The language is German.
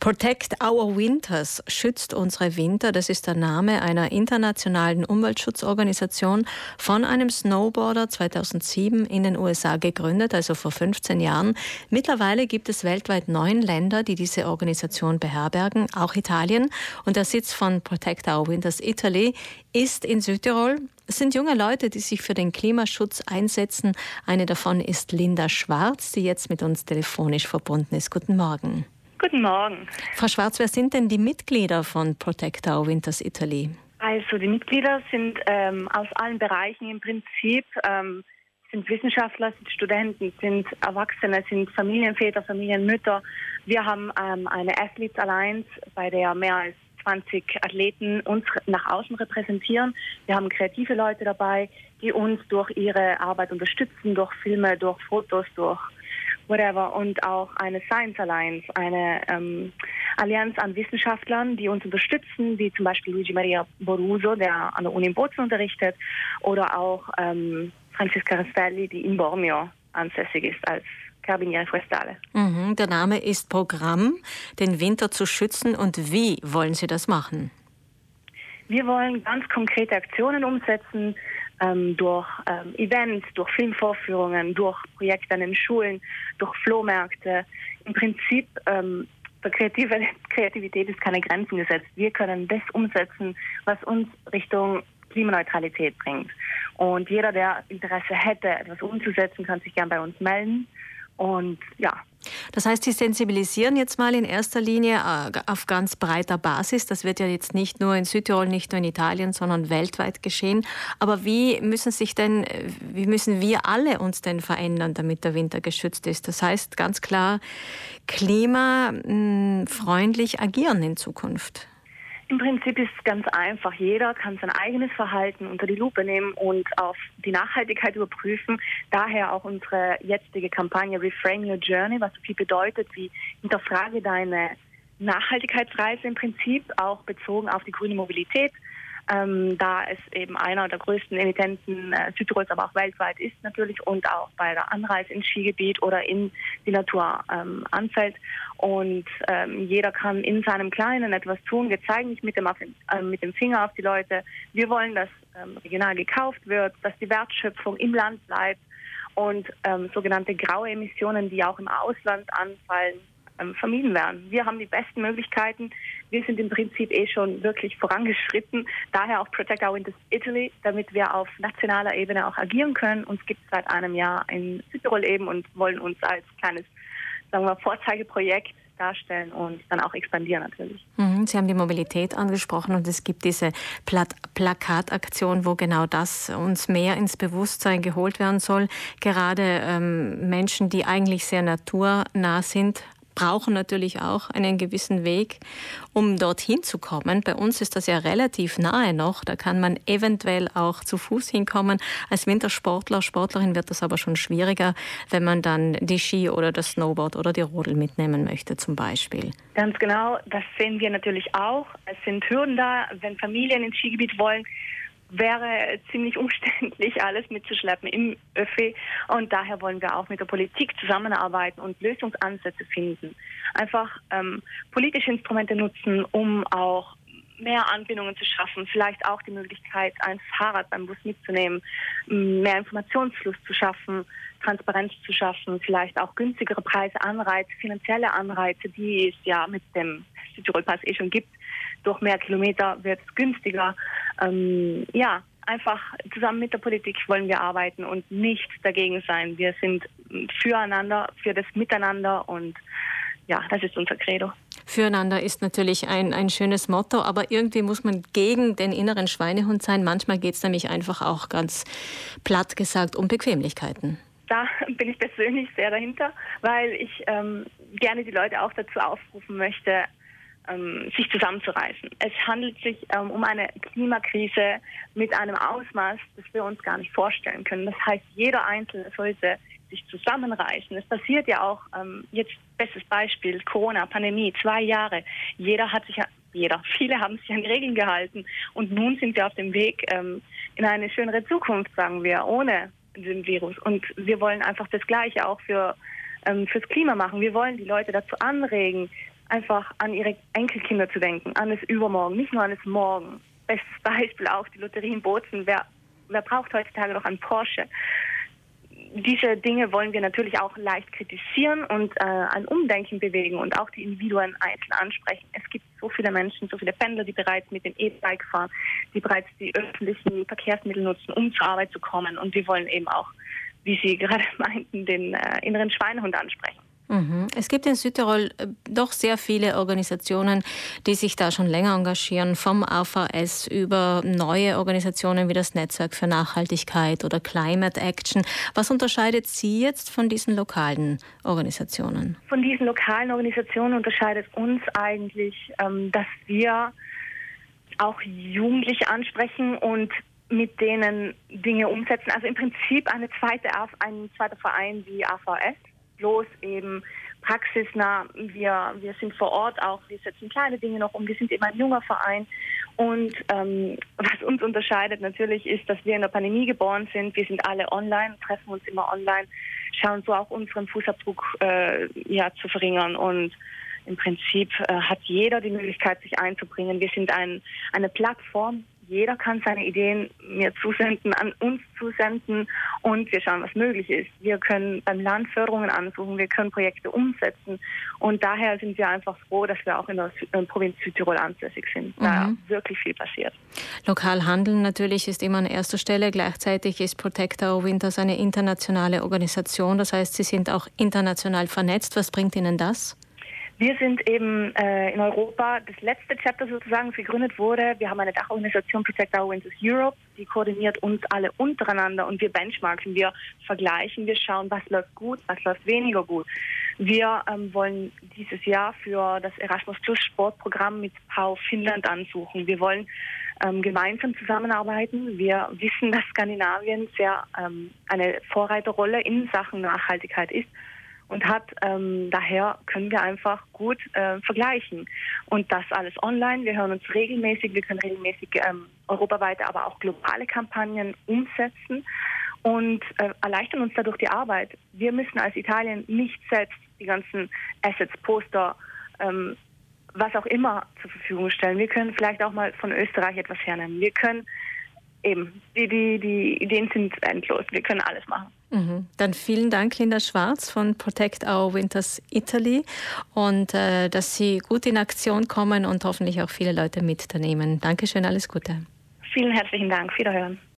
Protect Our Winters, schützt unsere Winter. Das ist der Name einer internationalen Umweltschutzorganisation, von einem Snowboarder 2007 in den USA gegründet, also vor 15 Jahren. Mittlerweile gibt es weltweit 9 Länder, die diese Organisation beherbergen, auch Italien. Und der Sitz von Protect Our Winters Italy ist in Südtirol. Es sind junge Leute, die sich für den Klimaschutz einsetzen. Eine davon ist Linda Schwarz, die jetzt mit uns telefonisch verbunden ist. Guten Morgen. Guten Morgen. Frau Schwarz, wer sind denn die Mitglieder von Protect Our Winters Italy? Also die Mitglieder sind aus allen Bereichen im Prinzip, sind Wissenschaftler, sind Studenten, sind Erwachsene, sind Familienväter, Familienmütter. Wir haben eine Athletes Alliance, bei der mehr als 20 Athleten uns nach außen repräsentieren. Wir haben kreative Leute dabei, die uns durch ihre Arbeit unterstützen, durch Filme, durch Fotos, durch whatever, und auch eine Science Alliance, eine Allianz an Wissenschaftlern, die uns unterstützen, wie zum Beispiel Luigi Maria Boruso, der an der Uni in Bozen unterrichtet, oder auch Francesca Restelli, die in Bormio ansässig ist als Carabinieri Forestale. Mhm, der Name ist Programm, den Winter zu schützen. Und wie wollen Sie das machen? Wir wollen ganz konkrete Aktionen umsetzen, durch Events, durch Filmvorführungen, durch Projekte an den Schulen, durch Flohmärkte. Im Prinzip, der Kreativität ist keine Grenzen gesetzt. Wir können das umsetzen, was uns Richtung Klimaneutralität bringt. Und jeder, der Interesse hätte, etwas umzusetzen, kann sich gern bei uns melden. Und ja. Das heißt, Sie sensibilisieren jetzt mal in erster Linie auf ganz breiter Basis. Das wird ja jetzt nicht nur in Südtirol, nicht nur in Italien, sondern weltweit geschehen. Aber wie müssen wir alle uns denn verändern, damit der Winter geschützt ist? Das heißt ganz klar, klimafreundlich agieren in Zukunft. Im Prinzip ist es ganz einfach. Jeder kann sein eigenes Verhalten unter die Lupe nehmen und auf die Nachhaltigkeit überprüfen. Daher auch unsere jetzige Kampagne Reframe Your Journey, was so viel bedeutet wie hinterfrage deine Nachhaltigkeitsreise im Prinzip, auch bezogen auf die grüne Mobilität. Da es eben einer der größten Emittenten Südtirols, aber auch weltweit ist natürlich, und auch bei der Anreise ins Skigebiet oder in die Natur anfällt. Und jeder kann in seinem Kleinen etwas tun. Wir zeigen nicht mit dem Finger auf die Leute. Wir wollen, dass regional gekauft wird, dass die Wertschöpfung im Land bleibt und sogenannte graue Emissionen, die auch im Ausland anfallen, vermieden werden. Wir haben die besten Möglichkeiten. Wir sind im Prinzip schon wirklich vorangeschritten. Daher auch Protect Our Winters Italy, damit wir auf nationaler Ebene auch agieren können. Uns gibt es seit einem Jahr in Südtirol eben und wollen uns als kleines, sagen wir, Vorzeigeprojekt darstellen und dann auch expandieren natürlich. Sie haben die Mobilität angesprochen und es gibt diese Plakataktion, wo genau das uns mehr ins Bewusstsein geholt werden soll. Gerade Menschen, die eigentlich sehr naturnah sind, brauchen natürlich auch einen gewissen Weg, um dorthin zu kommen. Bei uns ist das ja relativ nahe noch. Da kann man eventuell auch zu Fuß hinkommen. Als Wintersportler, Sportlerin wird das aber schon schwieriger, wenn man dann die Ski oder das Snowboard oder die Rodel mitnehmen möchte zum Beispiel. Ganz genau, das sehen wir natürlich auch. Es sind Hürden da, wenn Familien ins Skigebiet wollen. Wäre ziemlich umständlich, alles mitzuschleppen im Öffi. Und daher wollen wir auch mit der Politik zusammenarbeiten und Lösungsansätze finden. Einfach politische Instrumente nutzen, um auch mehr Anbindungen zu schaffen. Vielleicht auch die Möglichkeit, ein Fahrrad beim Bus mitzunehmen, mehr Informationsfluss zu schaffen, Transparenz zu schaffen, vielleicht auch günstigere Preise, Anreize, finanzielle Anreize, die es ja mit dem Südtirol-Pass schon gibt. Durch mehr Kilometer wird es günstiger. Ja, einfach zusammen mit der Politik wollen wir arbeiten und nicht dagegen sein. Wir sind füreinander, für das Miteinander, und ja, das ist unser Credo. Füreinander ist natürlich ein schönes Motto, aber irgendwie muss man gegen den inneren Schweinehund sein. Manchmal geht es nämlich einfach auch ganz platt gesagt um Bequemlichkeiten. Da bin ich persönlich sehr dahinter, weil ich gerne die Leute auch dazu aufrufen möchte, sich zusammenzureißen. Es handelt sich um eine Klimakrise mit einem Ausmaß, das wir uns gar nicht vorstellen können. Das heißt, jeder Einzelne sollte sich zusammenreißen. Es passiert ja auch, jetzt bestes Beispiel, Corona, Pandemie, 2 Jahre. Viele haben sich an Regeln gehalten und nun sind wir auf dem Weg in eine schönere Zukunft, sagen wir, ohne den Virus. Und wir wollen einfach das Gleiche auch fürs Klima machen. Wir wollen die Leute dazu anregen, einfach an ihre Enkelkinder zu denken, an das Übermorgen, nicht nur an das Morgen. Bestes Beispiel auch die Lotterie in Bozen. Wer braucht heutzutage noch einen Porsche? Diese Dinge wollen wir natürlich auch leicht kritisieren und ein Umdenken bewegen und auch die Individuen einzeln ansprechen. Es gibt so viele Menschen, so viele Pendler, die bereits mit dem E-Bike fahren, die bereits die öffentlichen Verkehrsmittel nutzen, um zur Arbeit zu kommen. Und wir wollen eben auch, wie Sie gerade meinten, den inneren Schweinehund ansprechen. Es gibt in Südtirol doch sehr viele Organisationen, die sich da schon länger engagieren, vom AVS über neue Organisationen wie das Netzwerk für Nachhaltigkeit oder Climate Action. Was unterscheidet Sie jetzt von diesen lokalen Organisationen? Von diesen lokalen Organisationen unterscheidet uns eigentlich, dass wir auch Jugendliche ansprechen und mit denen Dinge umsetzen. Also im Prinzip ein zweiter Verein wie AVS. Bloß eben praxisnah, wir sind vor Ort auch, wir setzen kleine Dinge noch um, wir sind eben ein junger Verein und was uns unterscheidet natürlich ist, dass wir in der Pandemie geboren sind, wir sind alle online, treffen uns immer online, schauen so auch unseren Fußabdruck zu verringern und im Prinzip hat jeder die Möglichkeit, sich einzubringen. Wir sind eine Plattform, jeder kann seine Ideen an uns zusenden und wir schauen, was möglich ist. Wir können beim Land Förderungen ansuchen, wir können Projekte umsetzen und daher sind wir einfach froh, dass wir auch in der Provinz Südtirol ansässig sind, da wirklich viel passiert. Lokal handeln natürlich ist immer an erster Stelle, gleichzeitig ist Protect Our Winters eine internationale Organisation, das heißt, Sie sind auch international vernetzt. Was bringt Ihnen das? Wir sind eben in Europa das letzte Chapter sozusagen, das gegründet wurde. Wir haben eine Dachorganisation Protect Our Winters Europe, die koordiniert uns alle untereinander und wir benchmarken, wir vergleichen, wir schauen, was läuft gut, was läuft weniger gut. Wir wollen dieses Jahr für das Erasmus-Plus-Sportprogramm mit PAU Finnland ansuchen. Wir wollen gemeinsam zusammenarbeiten. Wir wissen, dass Skandinavien sehr eine Vorreiterrolle in Sachen Nachhaltigkeit ist. Und daher können wir einfach gut vergleichen. Und das alles online. Wir hören uns regelmäßig. Wir können regelmäßig europaweite, aber auch globale Kampagnen umsetzen und erleichtern uns dadurch die Arbeit. Wir müssen als Italien nicht selbst die ganzen Assets, Poster, was auch immer zur Verfügung stellen. Wir können vielleicht auch mal von Österreich etwas hernehmen. Wir können eben, die Ideen sind endlos. Wir können alles machen. Dann vielen Dank, Linda Schwarz von Protect Our Winters Italy und dass Sie gut in Aktion kommen und hoffentlich auch viele Leute mit da nehmen. Dankeschön, alles Gute. Vielen herzlichen Dank, wiederhören.